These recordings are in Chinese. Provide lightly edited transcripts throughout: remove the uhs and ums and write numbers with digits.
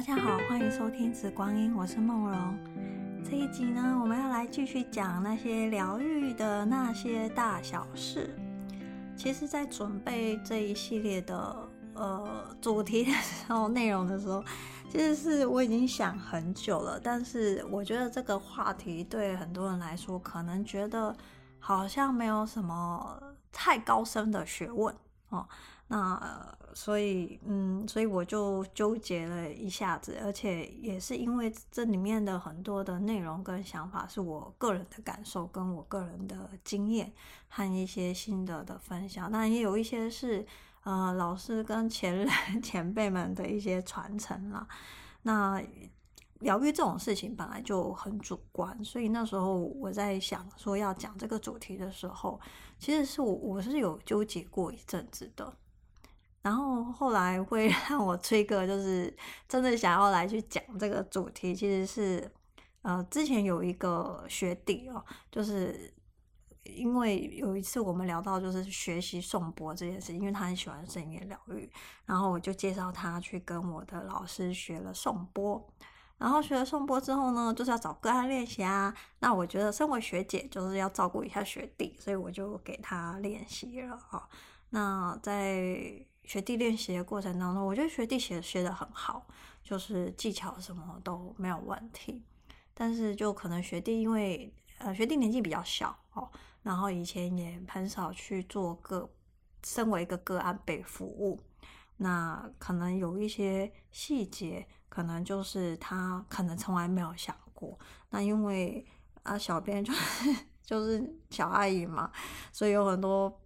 大家好，欢迎收听紫光音，我是梦蓉。这一集呢，我们要来继续讲那些疗愈的那些大小事。其实在准备这一系列的主题的时候，内容的时候，其实是我已经想很久了，但是我觉得这个话题对很多人来说，可能觉得好像没有什么太高深的学问哦。所以我就纠结了一下子，而且也是因为这里面的很多的内容跟想法是我个人的感受跟我个人的经验和一些心得的分享，那也有一些是老师跟前辈们的一些传承啦。那疗愈这种事情本来就很主观，所以那时候我在想说要讲这个主题的时候，其实是我是有纠结过一阵子的，然后后来会让我trigger就是真的想要来去讲这个主题，其实是之前有一个学弟哦，就是因为有一次我们聊到就是学习颂钵这件事，因为他很喜欢声音疗愈，然后我就介绍他去跟我的老师学了颂钵。然后学了颂钵之后呢，就是要找个案练习啊，那我觉得身为学姐就是要照顾一下学弟，所以我就给他练习了哦。那在学弟练习的过程当中，我觉得学弟学得很好，就是技巧什么都没有问题，但是就可能学弟因为学弟年纪比较小哦，然后以前也很少去做身为一个个案被服务，那可能有一些细节可能就是他可能从来没有想过，那因为小编就是小阿姨嘛，所以有很多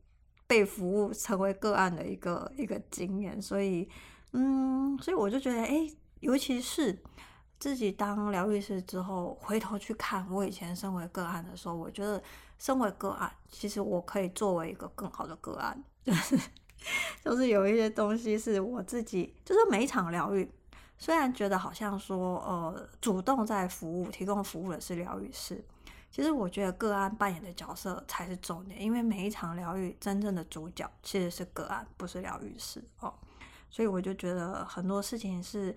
被服务成为个案的一个经验，所以我就觉得尤其是自己当疗愈师之后，回头去看我以前身为个案的时候，我觉得身为个案其实我可以作为一个更好的个案，就是有一些东西是我自己，就是每一场疗愈虽然觉得好像说主动在服务提供服务的是疗愈师，其实我觉得个案扮演的角色才是重点，因为每一场疗愈真正的主角其实是个案，不是疗愈师哦。所以我就觉得很多事情是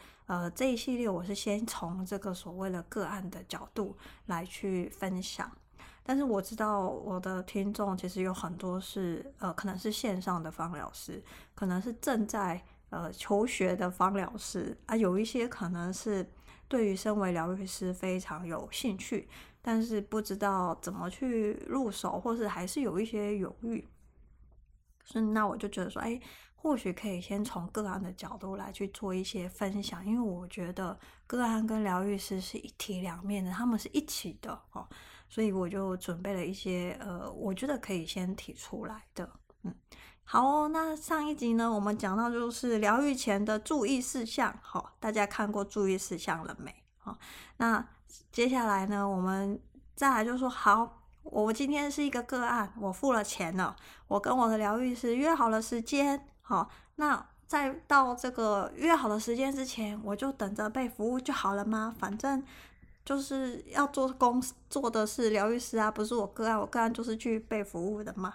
这一系列我是先从这个所谓的个案的角度来去分享，但是我知道我的听众其实有很多是可能是线上的芳疗师，可能是正在求学的芳疗师啊，有一些可能是对于身为疗愈师非常有兴趣，但是不知道怎么去入手，或是还是有一些犹豫，所以那我就觉得说或许可以先从个案的角度来去做一些分享，因为我觉得个案跟疗愈师是一体两面的，他们是一起的哦，所以我就准备了一些我觉得可以先提出来的好哦。那上一集呢，我们讲到就是疗愈前的注意事项哦，大家看过注意事项了没哦，那接下来呢，我们再来就说好，我今天是一个个案，我付了钱了，我跟我的疗愈师约好了时间哦，那在到这个约好的时间之前，我就等着被服务就好了吗？反正就是要做的是疗愈师啊，不是我个案，我个案就是去被服务的嘛。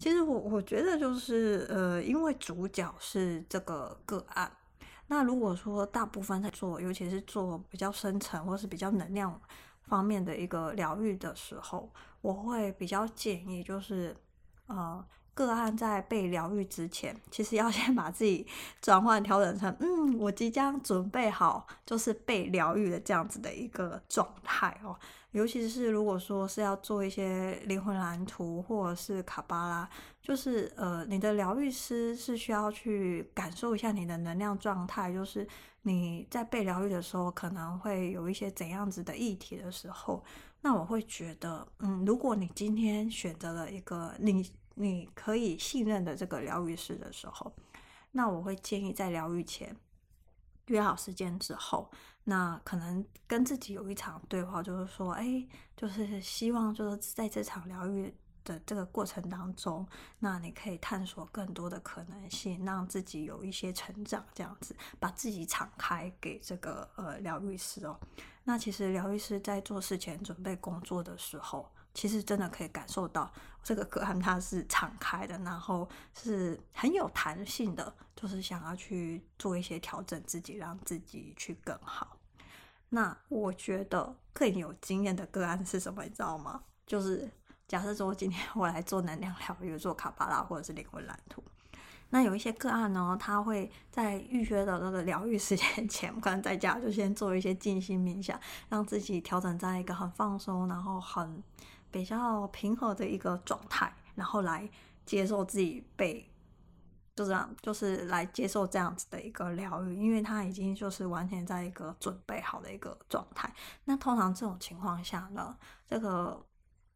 其实我觉得就是因为主角是这个个案，那如果说大部分在做，尤其是做比较深层或是比较能量方面的一个疗愈的时候，我会比较建议就是个案在被疗愈之前，其实要先把自己转换调整成我即将准备好就是被疗愈的这样子的一个状态哦。尤其是如果说是要做一些灵魂蓝图或者是卡巴拉，就是你的疗愈师是需要去感受一下你的能量状态，就是你在被疗愈的时候可能会有一些怎样子的议题的时候，那我会觉得如果你今天选择了一个你可以信任的这个疗愈师的时候，那我会建议在疗愈前约好时间之后，那可能跟自己有一场对话，就是说就是希望就是在这场疗愈的这个过程当中，那你可以探索更多的可能性，让自己有一些成长，这样子把自己敞开给这个疗愈师哦。那其实疗愈师在做事前准备工作的时候，其实真的可以感受到这个个案它是敞开的，然后是很有弹性的，就是想要去做一些调整自己，让自己去更好。那我觉得更有经验的个案是什么你知道吗？就是假设说今天我来做能量疗愈，做卡巴拉或者是灵魂蓝图，那有一些个案呢，他会在预约的那个疗愈时间前，可能在家就先做一些静心冥想，让自己调整在一个很放松，然后很比较平和的一个状态，然后来接受自己被就是来接受这样子的一个疗愈，因为他已经就是完全在一个准备好的一个状态。那通常这种情况下呢，这个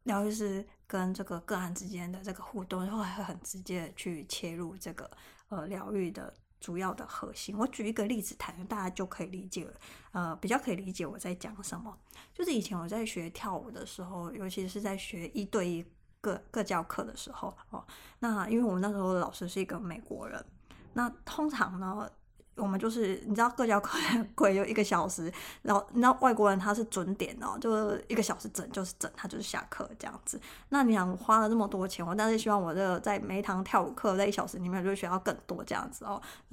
疗愈师跟这个个案之间的这个互动会很直接去切入这个疗愈的主要的核心。我举一个例子谈，大家就可以理解了，比较可以理解我在讲什么。就是以前我在学跳舞的时候，尤其是在学一对一各教课的时候那因为我那时候的老师是一个美国人，那通常呢我们就是你知道各教课很贵，就1个小时，然后你知道外国人他是准点哦，就是1个小时整就是整，他就是下课这样子。那你想我花了这么多钱，我但是希望我这个在每一堂跳舞课在1小时里面就学到更多这样子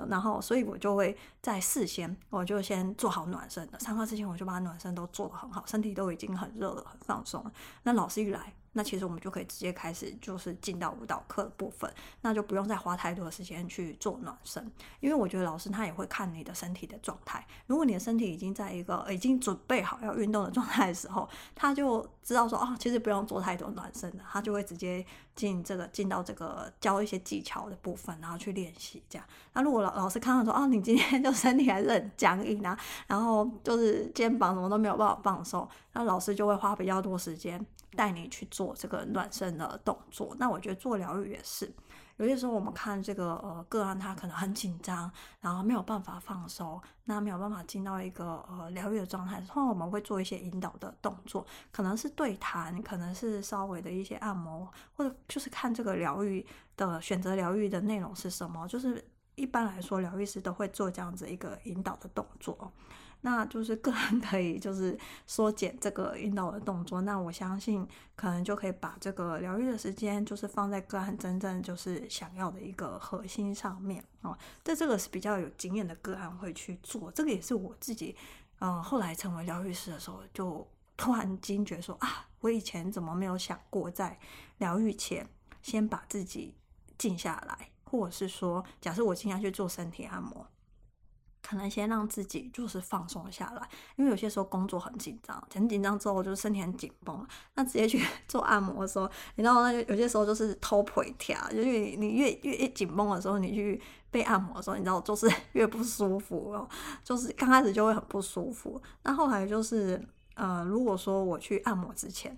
然后所以我就会在事先我就先做好暖身的，上课之前我就把暖身都做得很好，身体都已经很热了很放松了。那老师一来，那其实我们就可以直接开始就是进到舞蹈课的部分，那就不用再花太多的时间去做暖身，因为我觉得老师他也会看你的身体的状态，如果你的身体已经在一个已经准备好要运动的状态的时候，他就知道说其实不用做太多暖身了，他就会直接进到这个教一些技巧的部分，然后去练习这样。那如果老师看到说你今天就身体还是很僵硬啊，然后就是肩膀什么都没有办法放松，那老师就会花比较多时间带你去做这个暖身的动作。那我觉得做疗愈也是，有些时候我们看这个个案他可能很紧张，然后没有办法放松，那没有办法进到一个疗愈的状态，通常我们会做一些引导的动作，可能是对谈，可能是稍微的一些按摩，或者就是看这个疗愈的选择疗愈的内容是什么，就是一般来说疗愈师都会做这样子一个引导的动作，那就是个人可以就是缩减这个引导的动作，那我相信可能就可以把这个疗愈的时间就是放在个案真正就是想要的一个核心上面这个是比较有经验的个案会去做，这个也是我自己后来成为疗愈师的时候就突然惊觉说我以前怎么没有想过在疗愈前先把自己静下来，或者是说假设我今天去做身体按摩，可能先让自己就是放松下来，因为有些时候工作很紧张，很紧张之后就是身体很紧绷，那直接去做按摩的时候，你知道那有些时候就是偷腿跳，就是你越紧绷的时候，你去被按摩的时候，你知道就是越不舒服就是刚开始就会很不舒服。那后来就是如果说我去按摩之前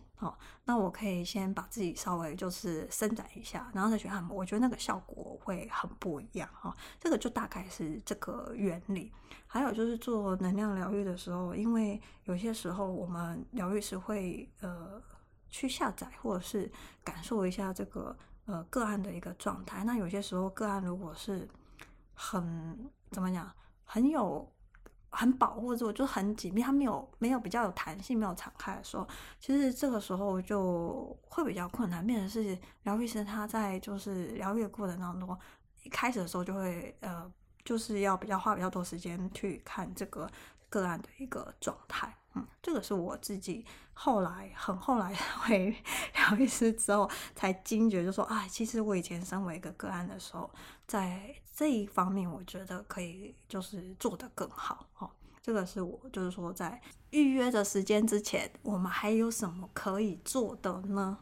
那我可以先把自己稍微就是伸展一下，然后再去按摩，我觉得那个效果会很不一样这个就大概是这个原理。还有就是做能量疗愈的时候，因为有些时候我们疗愈师会去下载或者是感受一下这个个案的一个状态，那有些时候个案如果是很很保护住，就很紧密，它没有比较有弹性，没有敞开的时候，其实这个时候就会比较困难，变成是疗愈师他在就是疗愈的过程当中，一开始的时候就会就是要花比较多时间去看这个个案的一个状态。这个是我自己后来会疗愈师之后才惊觉，就说其实我以前身为一个个案的时候，在这一方面我觉得可以就是做得更好这个是我就是说在预约的时间之前我们还有什么可以做的呢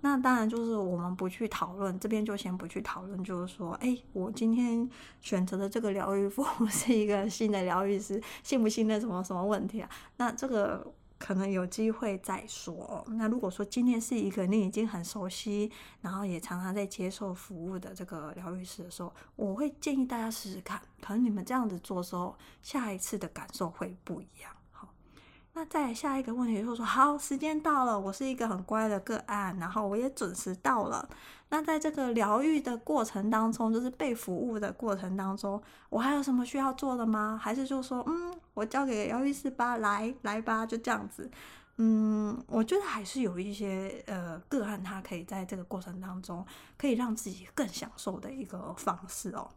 那当然就是我们不去讨论，这边就先不去讨论，就是说我今天选择的这个疗愈服务是一个新的疗愈师，信不信任什么什么问题那这个可能有机会再说那如果说今天是一个你已经很熟悉，然后也常常在接受服务的这个疗愈师的时候，我会建议大家试试看，可能你们这样子做的时候，下一次的感受会不一样。那再下一个问题就是说，好，时间到了，我是一个很乖的个案，然后我也准时到了，那在这个疗愈的过程当中，就是被服务的过程当中，我还有什么需要做的吗？还是就说我交给疗愈师吧，来吧，就这样子。我觉得还是有一些个案他可以在这个过程当中可以让自己更享受的一个方式哦。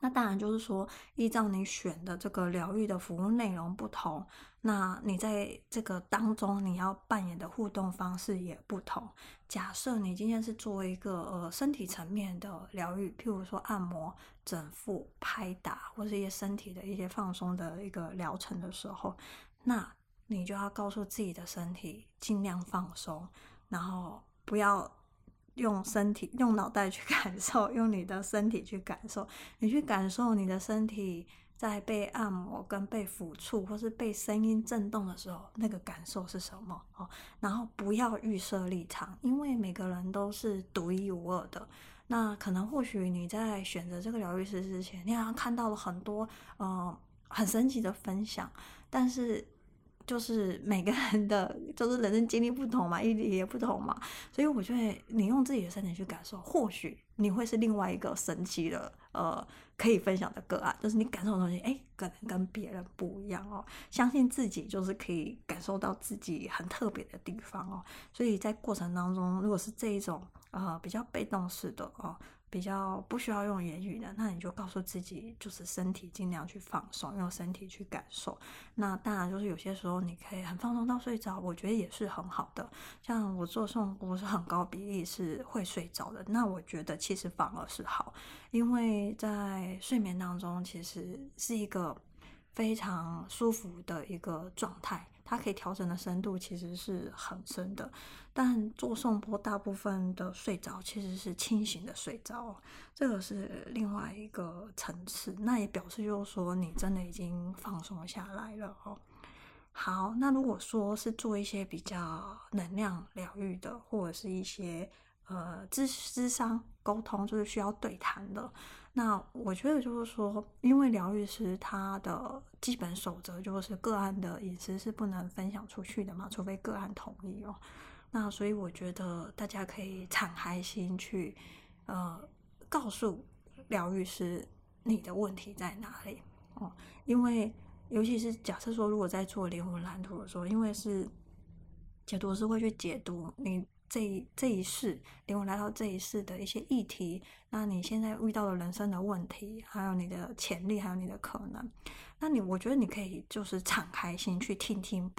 那当然就是说依照你选的这个疗愈的服务内容不同，那你在这个当中你要扮演的互动方式也不同。假设你今天是做一个身体层面的疗愈，譬如说按摩、整腹、拍打或是一些身体的一些放松的一个疗程的时候，那你就要告诉自己的身体尽量放松，然后不要用身体用脑袋去感受，用你的身体去感受，你去感受你的身体在被按摩跟被抚触或是被声音震动的时候那个感受是什么哦。然后不要预设立场，因为每个人都是独一无二的。那可能或许你在选择这个疗愈师之前，你好像看到了很多很神奇的分享，但是就是每个人的就是人生经历不同嘛，也不同嘛，所以我觉得你用自己的身体去感受，或许你会是另外一个神奇的可以分享的个案，就是你感受的东西可能跟别人不一样哦。相信自己就是可以感受到自己很特别的地方哦。所以在过程当中，如果是这一种比较被动式的哦，比较不需要用言语的，那你就告诉自己就是身体尽量去放松，用身体去感受。那当然就是有些时候你可以很放松到睡着，我觉得也是很好的。像我做颂钵是很高比例是会睡着的，那我觉得其实反而是好，因为在睡眠当中其实是一个非常舒服的一个状态，它可以调整的深度其实是很深的。但做颂钵大部分的睡着其实是清醒的睡着，这个是另外一个层次，那也表示就是说你真的已经放松下来了哦。好，那如果说是做一些比较能量疗愈的，或者是一些咨商沟通，就是需要对谈的，那我觉得就是说，因为疗愈师他的基本守则就是个案的隐私是不能分享出去的嘛，除非个案同意哦。那所以我觉得大家可以敞开心去告诉疗愈师你的问题在哪里哦。因为尤其是假设说如果在做灵魂蓝图的时候，因为是解读师会去解读你这一世灵魂来到这一世的一些议题，那你现在遇到的人生的问题，还有你的潜力，还有你的可能，那我觉得你可以就是敞开心去听听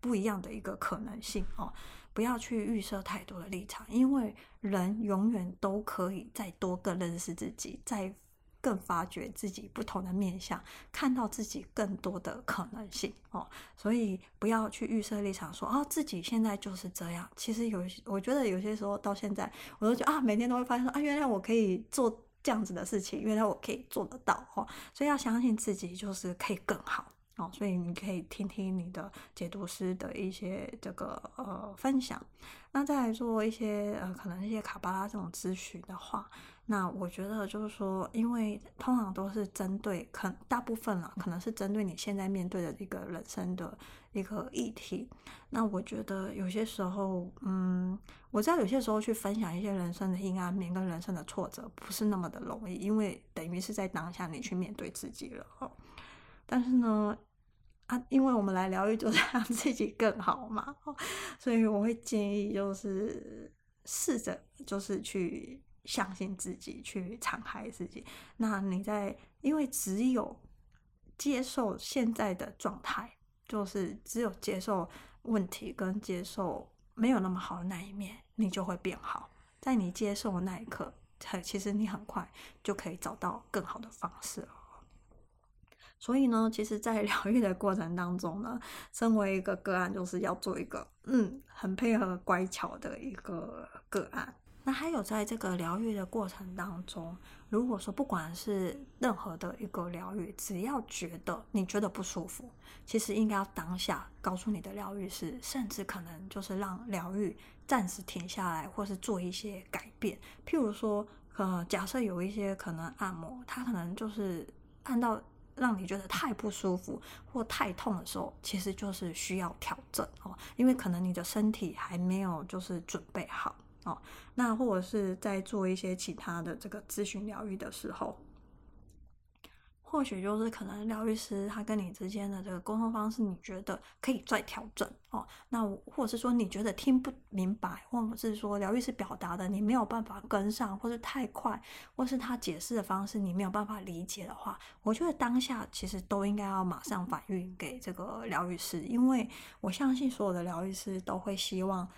不一样的一个可能性哦，不要去预设太多的立场，因为人永远都可以再多更认识自己，再更发掘自己不同的面向，看到自己更多的可能性哦。所以不要去预设立场说自己现在就是这样。其实我觉得有些时候到现在我都觉得每天都会发现说原来我可以做这样子的事情，原来我可以做得到哦。所以要相信自己就是可以更好哦。所以你可以听听你的解读师的一些这个分享。那再来做一些可能一些卡巴拉这种咨询的话，那我觉得就是说，因为通常都是针对大部分啦，可能是针对你现在面对的一个人生的一个议题。那我觉得有些时候我知道有些时候去分享一些人生的阴暗面跟人生的挫折不是那么的容易，因为等于是在当下你去面对自己了哦。但是呢因为我们来疗愈就是让自己更好嘛，所以我会建议就是试着就是去相信自己，去敞开自己。那你因为只有接受现在的状态，就是只有接受问题跟接受没有那么好的那一面，你就会变好。在你接受的那一刻，其实你很快就可以找到更好的方式了。所以呢，其实在疗愈的过程当中呢，身为一个个案就是要做一个很配合乖巧的一个个案。那还有在这个疗愈的过程当中，如果说不管是任何的一个疗愈，只要你觉得不舒服，其实应该要当下告诉你的疗愈师，甚至可能就是让疗愈暂时停下来，或是做一些改变。譬如说假设有一些可能按摩，它可能就是按到让你觉得太不舒服或太痛的时候，其实就是需要调整哦，因为可能你的身体还没有就是准备好哦。那或者是在做一些其他的这个咨询疗愈的时候，或许就是可能疗愈师他跟你之间的这个沟通方式，你觉得可以再调整哦。那或者是说你觉得听不明白，或者是说疗愈师表达的你没有办法跟上，或是太快，或是他解释的方式你没有办法理解的话，我觉得当下其实都应该要马上反映给这个疗愈师，因为我相信所有的疗愈师都会希望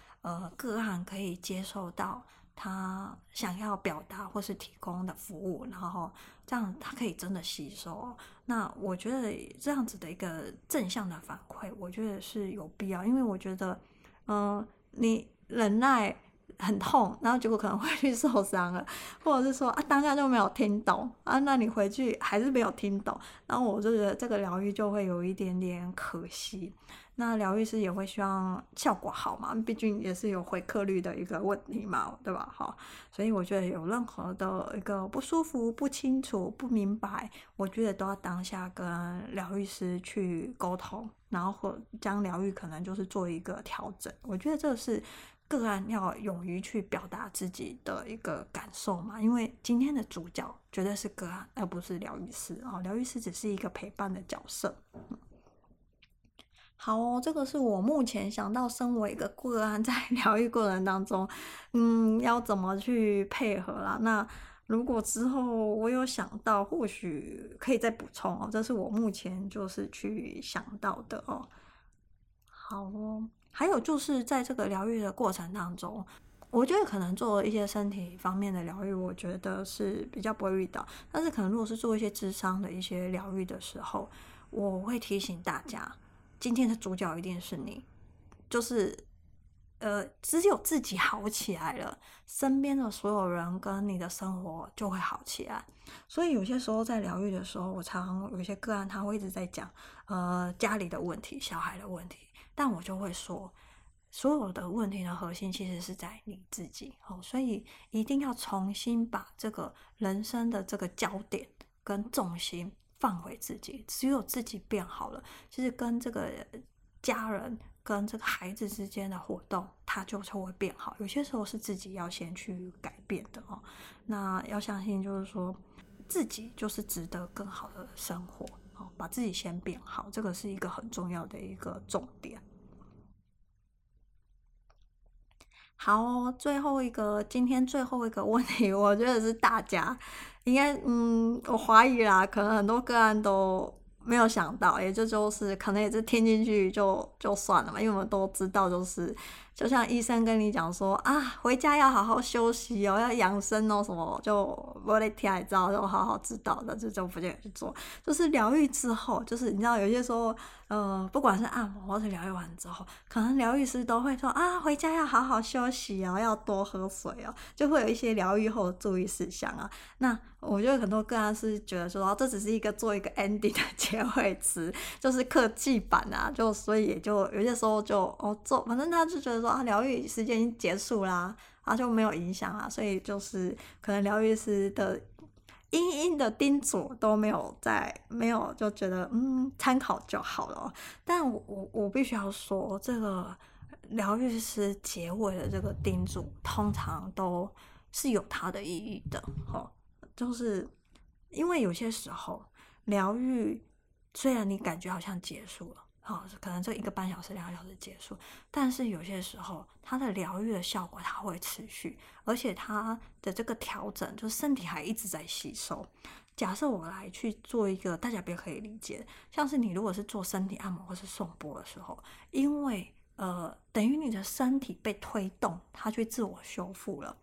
个案可以接受到他想要表达或是提供的服务，然后这样他可以真的吸收。那我觉得这样子的一个正向的反馈，我觉得是有必要，因为我觉得你忍耐很痛，然后结果可能会去受伤了，或者是说当下就没有听懂啊，那你回去还是没有听懂，然后我就觉得这个疗愈就会有一点点可惜。那疗愈师也会希望效果好嘛，毕竟也是有回客率的一个问题嘛，对吧？好，所以我觉得有任何的一个不舒服、不清楚、不明白，我觉得都要当下跟疗愈师去沟通，然后或将疗愈可能就是做一个调整。我觉得这是个案要勇于去表达自己的一个感受嘛，因为今天的主角绝对是个案，而不是疗愈师哦，疗愈师只是一个陪伴的角色。好哦，这个是我目前想到身为一个个案在疗愈过程当中要怎么去配合啦。那如果之后我有想到，或许可以再补充哦，这是我目前就是去想到的哦。好哦，还有就是在这个疗愈的过程当中，我觉得可能做一些身体方面的疗愈，我觉得是比较不会遇到，但是可能如果是做一些諮商的一些疗愈的时候，我会提醒大家，今天的主角一定是你，就是只有自己好起来了，身边的所有人跟你的生活就会好起来。所以有些时候在疗愈的时候，我常有些个案他会一直在讲家里的问题、小孩的问题，但我就会说，所有的问题的核心其实是在你自己哦，所以一定要重新把这个人生的这个焦点跟重心放回自己，只有自己变好了，其实跟这个家人跟这个孩子之间的活动它就是会变好。有些时候是自己要先去改变的哦，那要相信就是说自己就是值得更好的生活哦，把自己先变好，这个是一个很重要的一个重点。好哦，最后一个，今天最后一个问题，我觉得是大家应该我怀疑啦，可能很多个案都没有想到，也就是可能也是听进去就算了嘛，因为我们都知道，就像医生跟你讲说啊，回家要好好休息哦，要养生哦什么，就我得听你知道，就好好知道的，就不见得去做。就是疗愈之后，就是你知道有些时候，不管是按摩或是疗愈完之后，可能疗愈师都会说啊，回家要好好休息哦，要多喝水哦，就会有一些疗愈后的注意事项啊。那我觉得很多个案是觉得说，这只是做一个 ending 的结尾词，就是客气版啊，就所以也就有些时候就做，反正他就觉得说啊，疗愈时间已经结束啦，啊就没有影响啊，所以就是可能疗愈师的殷殷的叮嘱都没有就觉得参考就好了。但我必须要说，这个疗愈师结尾的这个叮嘱通常都是有它的意义的哦，就是因为有些时候疗愈虽然你感觉好像结束了哦，可能这1个半小时、2个小时结束，但是有些时候它的疗愈的效果它会持续，而且它的这个调整就是身体还一直在吸收。假设我来去做一个大家比较可以理解，像是你如果是做身体按摩或是送波的时候，因为等于你的身体被推动，它去自我修复了，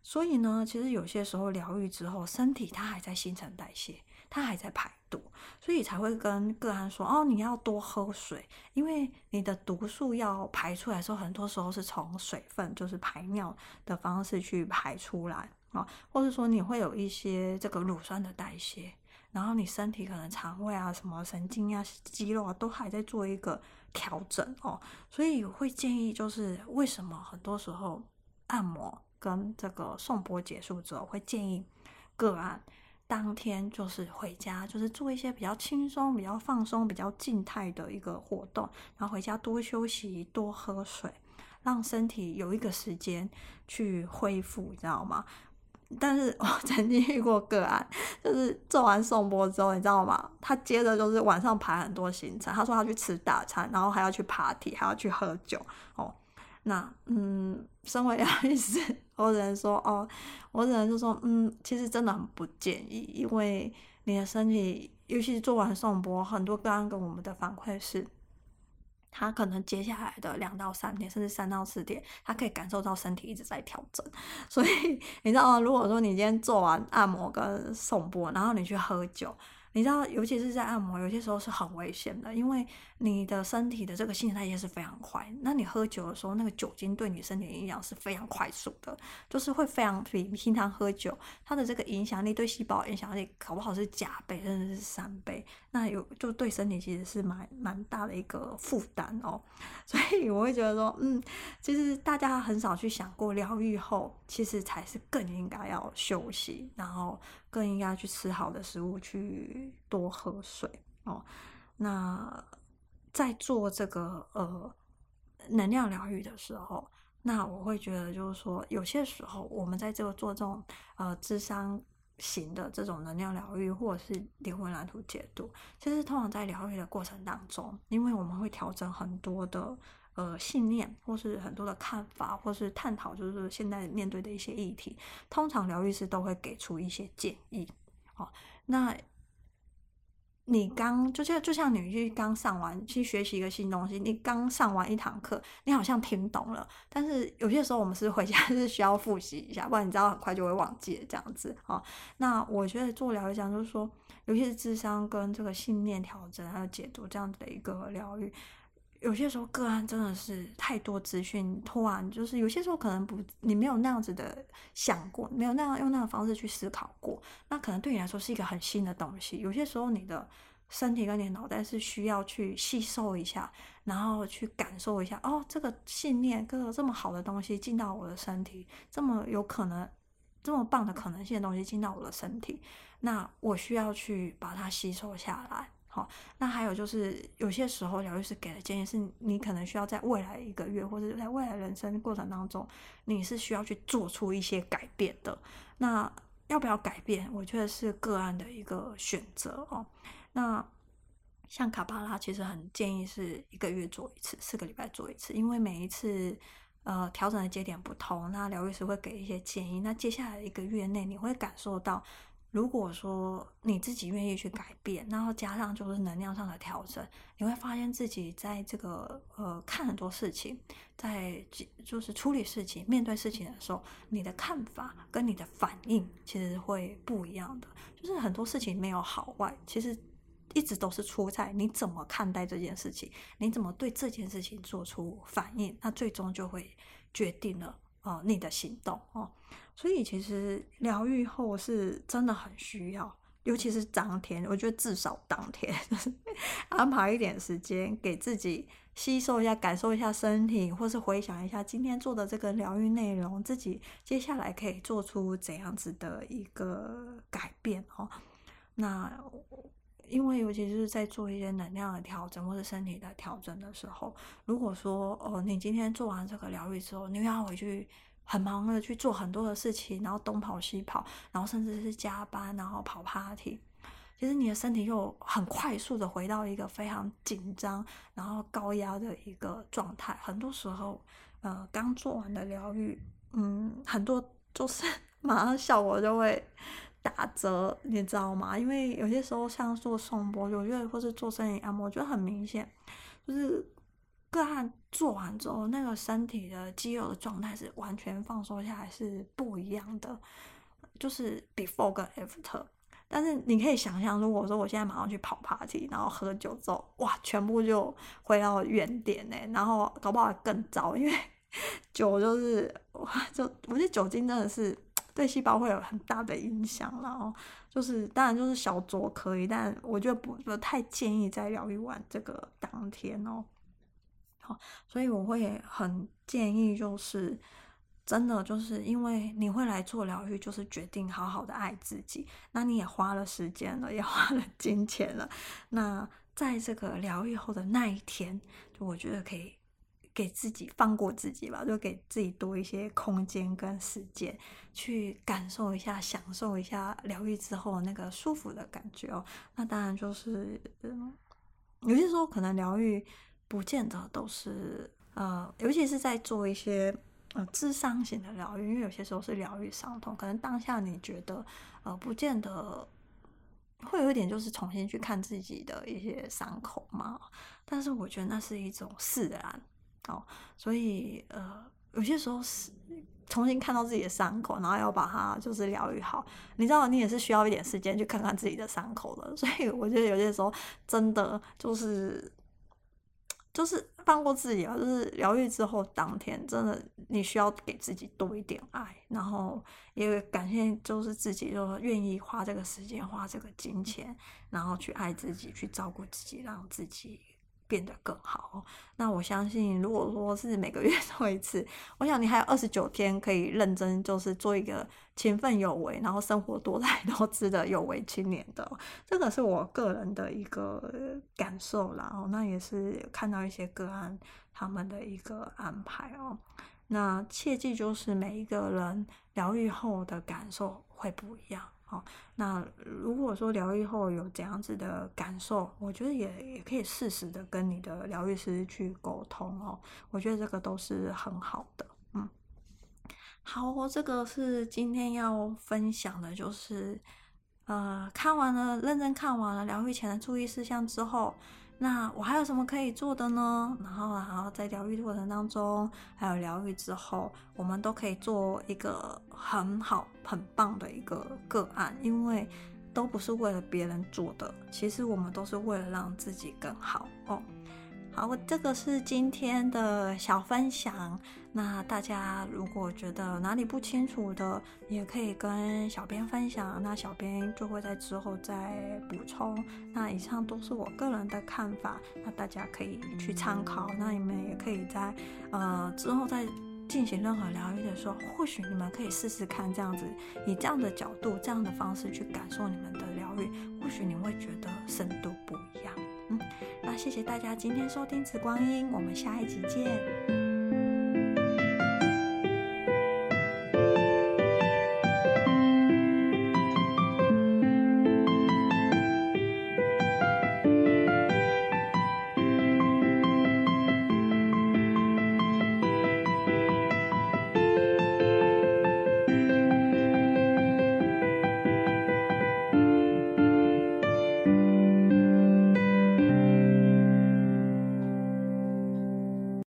所以呢，其实有些时候疗愈之后，身体它还在新陈代谢，它还在排毒，所以才会跟个案说哦，你要多喝水，因为你的毒素要排出来的时候，很多时候是从水分，就是排尿的方式去排出来哦，或是说你会有一些这个乳酸的代谢，然后你身体可能肠胃啊、什么神经啊、肌肉啊都还在做一个调整哦，所以我会建议就是为什么很多时候按摩跟这个送波结束之后，会建议个案当天就是回家，就是做一些比较轻松、比较放松、比较静态的一个活动，然后回家多休息、多喝水，让身体有一个时间去恢复，你知道吗？但是我曾经遇过个案，就是做完颂钵之后你知道吗，他接着就是晚上排很多行程，他说他去吃大餐，然后还要去 party， 还要去喝酒哦。那身为疗愈师我只能说其实真的很不建议，因为你的身体尤其是做完颂钵，很多个案跟我们的反馈是他可能接下来的2到3天甚至3到4天他可以感受到身体一直在调整。所以你知道吗，如果说你今天做完按摩跟颂钵然后你去喝酒，你知道尤其是在按摩有些时候是很危险的，因为你的身体的这个新陈代谢是非常快，那你喝酒的时候那个酒精对你身体的影响是非常快速的，就是会非常比平常喝酒它的这个影响力对细胞影响力搞不好是2倍甚至是3倍，那就对身体其实是蛮大的一个负担哦。所以我会觉得说其实大家很少去想过疗愈后其实才是更应该要休息，然后更应该去吃好的食物，去多喝水哦。那在做这个能量疗愈的时候，那我会觉得就是说有些时候我们在做这种諮商型的这种能量疗愈或者是灵魂蓝图解读，其实通常在疗愈的过程当中，因为我们会调整很多的信念或是很多的看法，或是探讨就是现在面对的一些议题，通常疗愈师都会给出一些建议哦。那你就像你去刚上完去学习一个新东西，你刚上完一堂课你好像听懂了，但是有些时候我们是回家是需要复习一下，不然你知道很快就会忘记这样子哦。那我觉得做疗愈讲就是说尤其是諮商跟这个信念调整还有解读这样的一个疗愈，有些时候个案真的是太多资讯，突然就是有些时候可能你没有那样子的想过，没有那样用那样的方式去思考过，那可能对你来说是一个很新的东西，有些时候你的身体跟你的脑袋是需要去吸收一下，然后去感受一下哦，这个信念这么好的东西进到我的身体，这么棒的可能性的东西进到我的身体，那我需要去把它吸收下来。那还有就是有些时候疗愈师给的建议是你可能需要在未来1个月或者在未来人生过程当中你是需要去做出一些改变的，那要不要改变我觉得是个案的一个选择哦。那像卡巴拉其实很建议是1个月做一次，4个礼拜做一次，因为每一次调整的节点不同，那疗愈师会给一些建议，那接下来1个月内你会感受到，如果说你自己愿意去改变，然后加上就是能量上的调整，你会发现自己在这个看很多事情，在就是处理事情面对事情的时候，你的看法跟你的反应其实会不一样的，就是很多事情没有好坏，其实一直都是出在你怎么看待这件事情，你怎么对这件事情做出反应，那最终就会决定了你的行动哦。所以其实疗愈后是真的很需要，尤其是当天，我觉得至少当天就是安排一点时间给自己吸收一下，感受一下身体，或是回想一下今天做的这个疗愈内容，自己接下来可以做出怎样子的一个改变哦。那因为尤其是在做一些能量的调整或者身体的调整的时候，如果说你今天做完这个疗愈之后，你又要回去很忙的去做很多的事情，然后东跑西跑，然后甚至是加班，然后跑 party， 其实你的身体又很快速的回到一个非常紧张然后高压的一个状态。很多时候刚做完的疗愈很多就是马上效果就会打折，你知道吗？因为有些时候像做颂钵我觉得或是做身体按摩，我觉得很明显就是个案做完之后那个身体的肌肉的状态是完全放松下来，是不一样的，就是 before 跟 after。 但是你可以想象，如果说我现在马上去跑 party 然后喝酒之后，哇，全部就回到原点耶，然后搞不好更糟，因为酒我觉得酒精真的是对细胞会有很大的影响啦哦。就是当然就是小酌可以，但我觉得不太建议在疗愈完这个当天哦。所以我会很建议就是真的就是因为你会来做疗愈，就是决定好好的爱自己，那你也花了时间了，也花了金钱了，那在这个疗愈后的那一天，就我觉得可以给自己放过自己吧，就给自己多一些空间跟时间，去感受一下、享受一下疗愈之后那个舒服的感觉哦。那当然就是，有些时候可能疗愈不见得都是尤其是在做一些智商型的疗愈，因为有些时候是疗愈伤痛，可能当下你觉得不见得会有一点就是重新去看自己的一些伤口嘛，但是我觉得那是一种释然哦，所以有些时候是重新看到自己的伤口，然后要把它就是疗愈好，你知道你也是需要一点时间去看看自己的伤口的，所以我觉得有些时候真的就是放过自己啊，就是疗愈之后当天真的你需要给自己多一点爱，然后也感谢就是自己就愿意花这个时间花这个金钱，然后去爱自己去照顾自己，让自己变得更好。那我相信如果说是每个月做一次，我想你还有29天可以认真就是做一个勤奋有为然后生活多彩多姿的有为青年的，这个是我个人的一个感受啦哦。那也是看到一些个案他们的一个安排哦。那切记就是每一个人疗愈后的感受会不一样哦。那如果说疗愈后有怎样子的感受，我觉得也可以适时的跟你的疗愈师去沟通哦。我觉得这个都是很好的。好，这个是今天要分享的，就是看完了，认真看完了疗愈前的注意事项之后，那我还有什么可以做的呢？然后在疗愈过程当中，还有疗愈之后，我们都可以做一个很好很棒的一个个案，因为都不是为了别人做的，其实我们都是为了让自己更好哦。好，这个是今天的小分享，那大家如果觉得哪里不清楚的也可以跟小编分享，那小编就会在之后再补充。那以上都是我个人的看法，那大家可以去参考，那你们也可以在之后再进行任何疗愈的时候，或许你们可以试试看，这样子以这样的角度这样的方式去感受你们的疗愈，或许你会觉得深度不一样。那谢谢大家今天收听《紫光音》，我们下一集见。